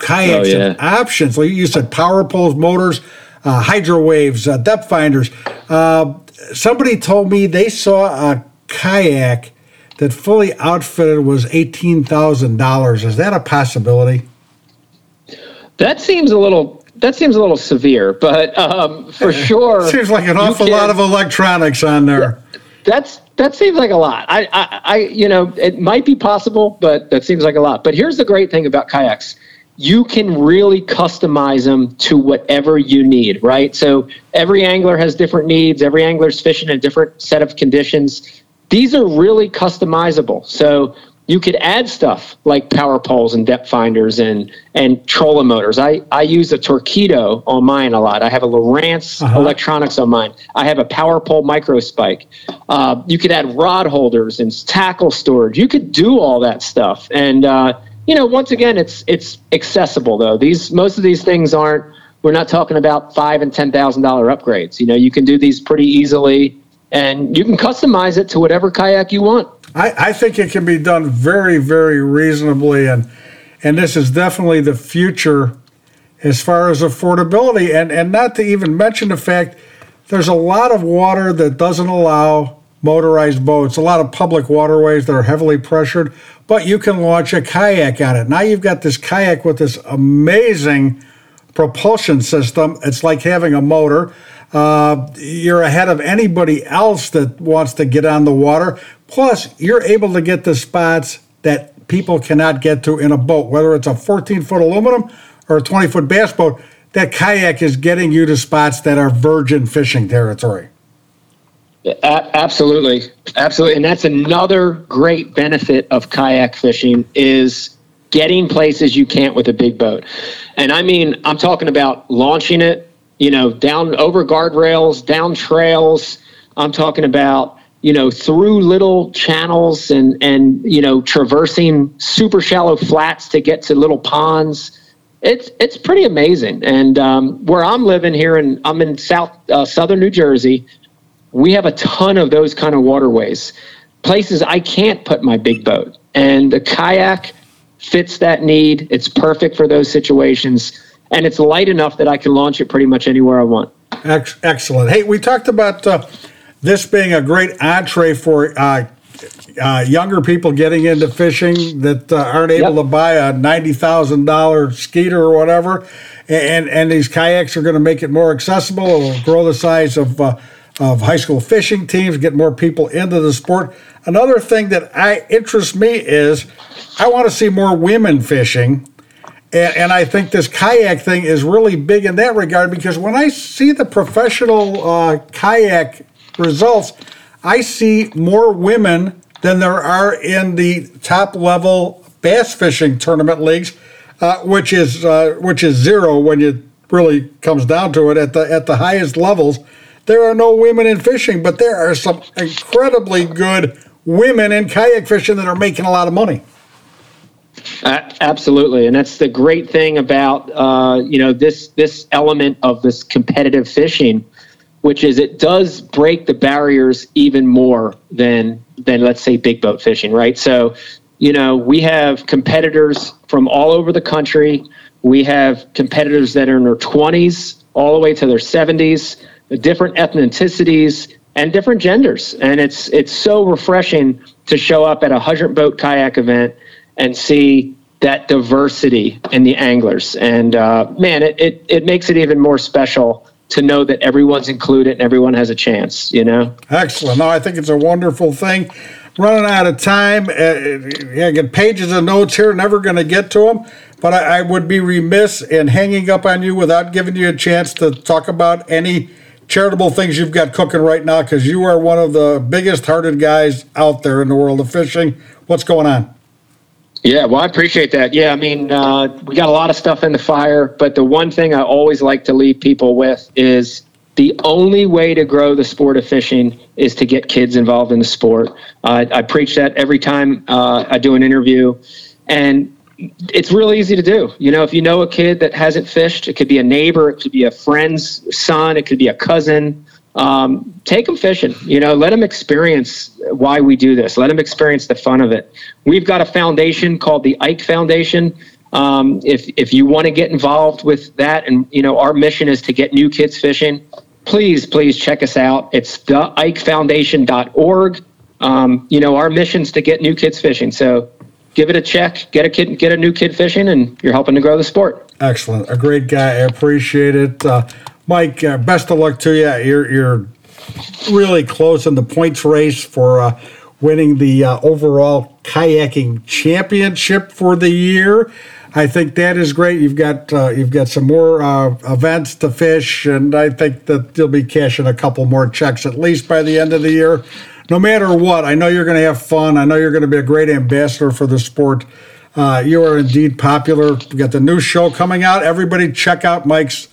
kayaks and options. Like you said, power poles, motors, hydro waves, depth finders. Somebody told me they saw a kayak that fully outfitted was $18,000. Is that a possibility? That seems a little severe, but for sure. Seems like an awful lot of electronics on there. That seems like a lot. I it might be possible, but that seems like a lot. But here's the great thing about kayaks. You can really customize them to whatever you need, right? So every angler has different needs. Every angler's fishing a different set of conditions. These are really customizable. So you could add stuff like power poles and depth finders and trolling motors. I use a Torquedo on mine a lot. I have a Lowrance electronics on mine. I have a power pole micro spike. You could add rod holders and tackle storage. You could do all that stuff. And, once again, it's accessible, though. Most of these things aren't – we're not talking about $5,000 and $10,000 upgrades. You know, you can do these pretty easily, and you can customize it to whatever kayak you want. I think it can be done very, very reasonably, and this is definitely the future as far as affordability, and not to even mention the fact there's a lot of water that doesn't allow motorized boats, a lot of public waterways that are heavily pressured, but you can launch a kayak on it. Now you've got this kayak with this amazing propulsion system. It's like having a motor. You're ahead of anybody else that wants to get on the water. Plus, you're able to get to spots that people cannot get to in a boat, whether it's a 14-foot aluminum or a 20-foot bass boat. That kayak is getting you to spots that are virgin fishing territory. Absolutely. Absolutely. And that's another great benefit of kayak fishing is getting places you can't with a big boat. And I mean, I'm talking about launching it, down over guardrails, down trails. I'm talking about through little channels and traversing super shallow flats to get to little ponds. It's pretty amazing. And where I'm living here, and I'm in southern New Jersey, we have a ton of those kind of waterways, places I can't put my big boat. And the kayak fits that need. It's perfect for those situations. And it's light enough that I can launch it pretty much anywhere I want. Excellent. Hey, we talked about this being a great entree for younger people getting into fishing that aren't able to buy a $90,000 Skeeter or whatever, and these kayaks are going to make it more accessible. It'll grow the size of high school fishing teams, get more people into the sport. Another thing that interests me is I want to see more women fishing, and I think this kayak thing is really big in that regard, because when I see the professional kayak results, I see more women than there are in the top-level bass fishing tournament leagues, which is zero when it really comes down to it. At the highest levels, there are no women in fishing, but there are some incredibly good women in kayak fishing that are making a lot of money. Absolutely, and that's the great thing about this element of this competitive fishing, which is it does break the barriers even more than let's say big boat fishing, right? So, we have competitors from all over the country. We have competitors that are in their 20s all the way to their 70s, different ethnicities and different genders. And it's so refreshing to show up at a 100-boat kayak event and see that diversity in the anglers. And it makes it even more special to know that everyone's included and everyone has a chance, Excellent. No, I think it's a wonderful thing. Running out of time. I get pages of notes here, never going to get to them, but I would be remiss in hanging up on you without giving you a chance to talk about any charitable things you've got cooking right now, because you are one of the biggest-hearted guys out there in the world of fishing. What's going on? Yeah, well, I appreciate that. Yeah, I mean, we got a lot of stuff in the fire, but the one thing I always like to leave people with is the only way to grow the sport of fishing is to get kids involved in the sport. I preach that every time I do an interview, and it's really easy to do. If you know a kid that hasn't fished, it could be a neighbor, it could be a friend's son, it could be a cousin. Take them fishing, let them experience why we do this. Let them experience the fun of it. We've got a foundation called the Ike Foundation. If you want to get involved with that, and our mission is to get new kids fishing, please check us out. It's the IkeFoundation.org. Our mission's to get new kids fishing. So give it a check, get a new kid fishing, and you're helping to grow the sport. Excellent. A great guy. I appreciate it. Mike, best of luck to you. You're really close in the points race for winning the overall kayaking championship for the year. I think that is great. You've got some more events to fish, and I think that you'll be cashing a couple more checks at least by the end of the year. No matter what, I know you're going to have fun. I know you're going to be a great ambassador for the sport. You are indeed popular. We got the new show coming out. Everybody check out Mike's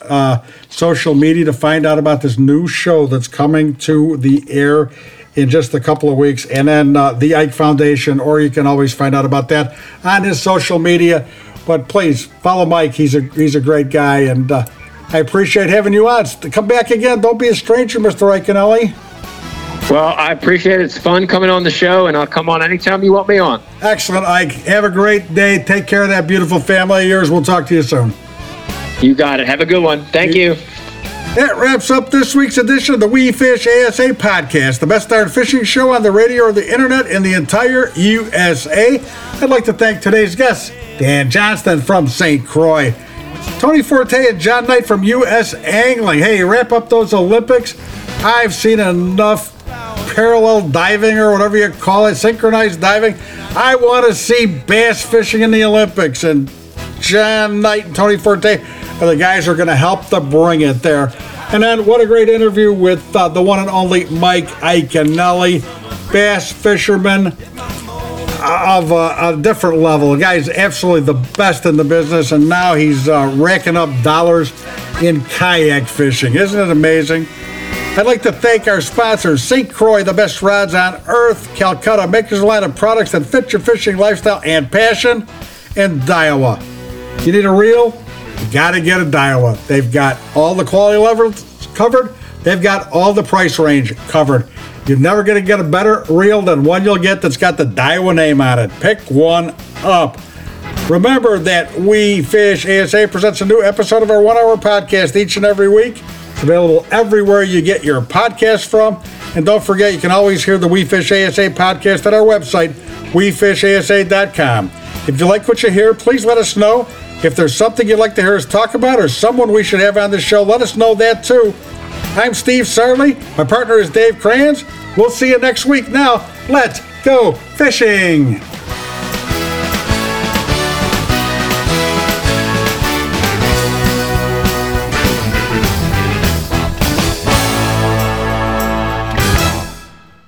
social media to find out about this new show that's coming to the air in just a couple of weeks. And then the Ike Foundation, or you can always find out about that on his social media. But please follow Mike. He's a great guy, and I appreciate having you on. Come back again. Don't be a stranger, Mr. Iaconelli. Well, I appreciate it. It's fun coming on the show, and I'll come on anytime you want me on. Excellent, Ike. Have a great day. Take care of that beautiful family of yours. We'll talk to you soon. You got it. Have a good one. Thank you. That wraps up this week's edition of the We Fish ASA podcast, the best darn fishing show on the radio or the internet in the entire USA. I'd like to thank today's guests, Dan Johnson from St. Croix, Tony Forte and John Knight from U.S. Angling. Hey, wrap up those Olympics. I've seen enough parallel diving, or whatever you call it, synchronized diving. I want to see bass fishing in the Olympics, and John Knight and Tony Forte are the guys who are going to help to bring it there. And then what a great interview with the one and only Mike Iaconelli, bass fisherman of a different level. The guy's absolutely the best in the business, and now he's racking up dollars in kayak fishing. Isn't it amazing? I'd like to thank our sponsors, St. Croix, the best rods on earth, Calcutta, makers of a line of products that fit your fishing lifestyle and passion, and Daiwa. You need a reel? You got to get a Daiwa. They've got all the quality levels covered, They've got all the price range covered. You're never going to get a better reel than one you'll get that's got the Daiwa name on it. Pick one up. Remember that We Fish ASA presents a new episode of our one-hour podcast each and every week. It's available everywhere you get your podcast from. And don't forget, you can always hear the We Fish ASA podcast at our website, wefishasa.com. If you like what you hear, please let us know. If there's something you'd like to hear us talk about or someone we should have on the show, let us know that too. I'm Steve Sarley. My partner is Dave Kranz. We'll see you next week. Now, let's go fishing.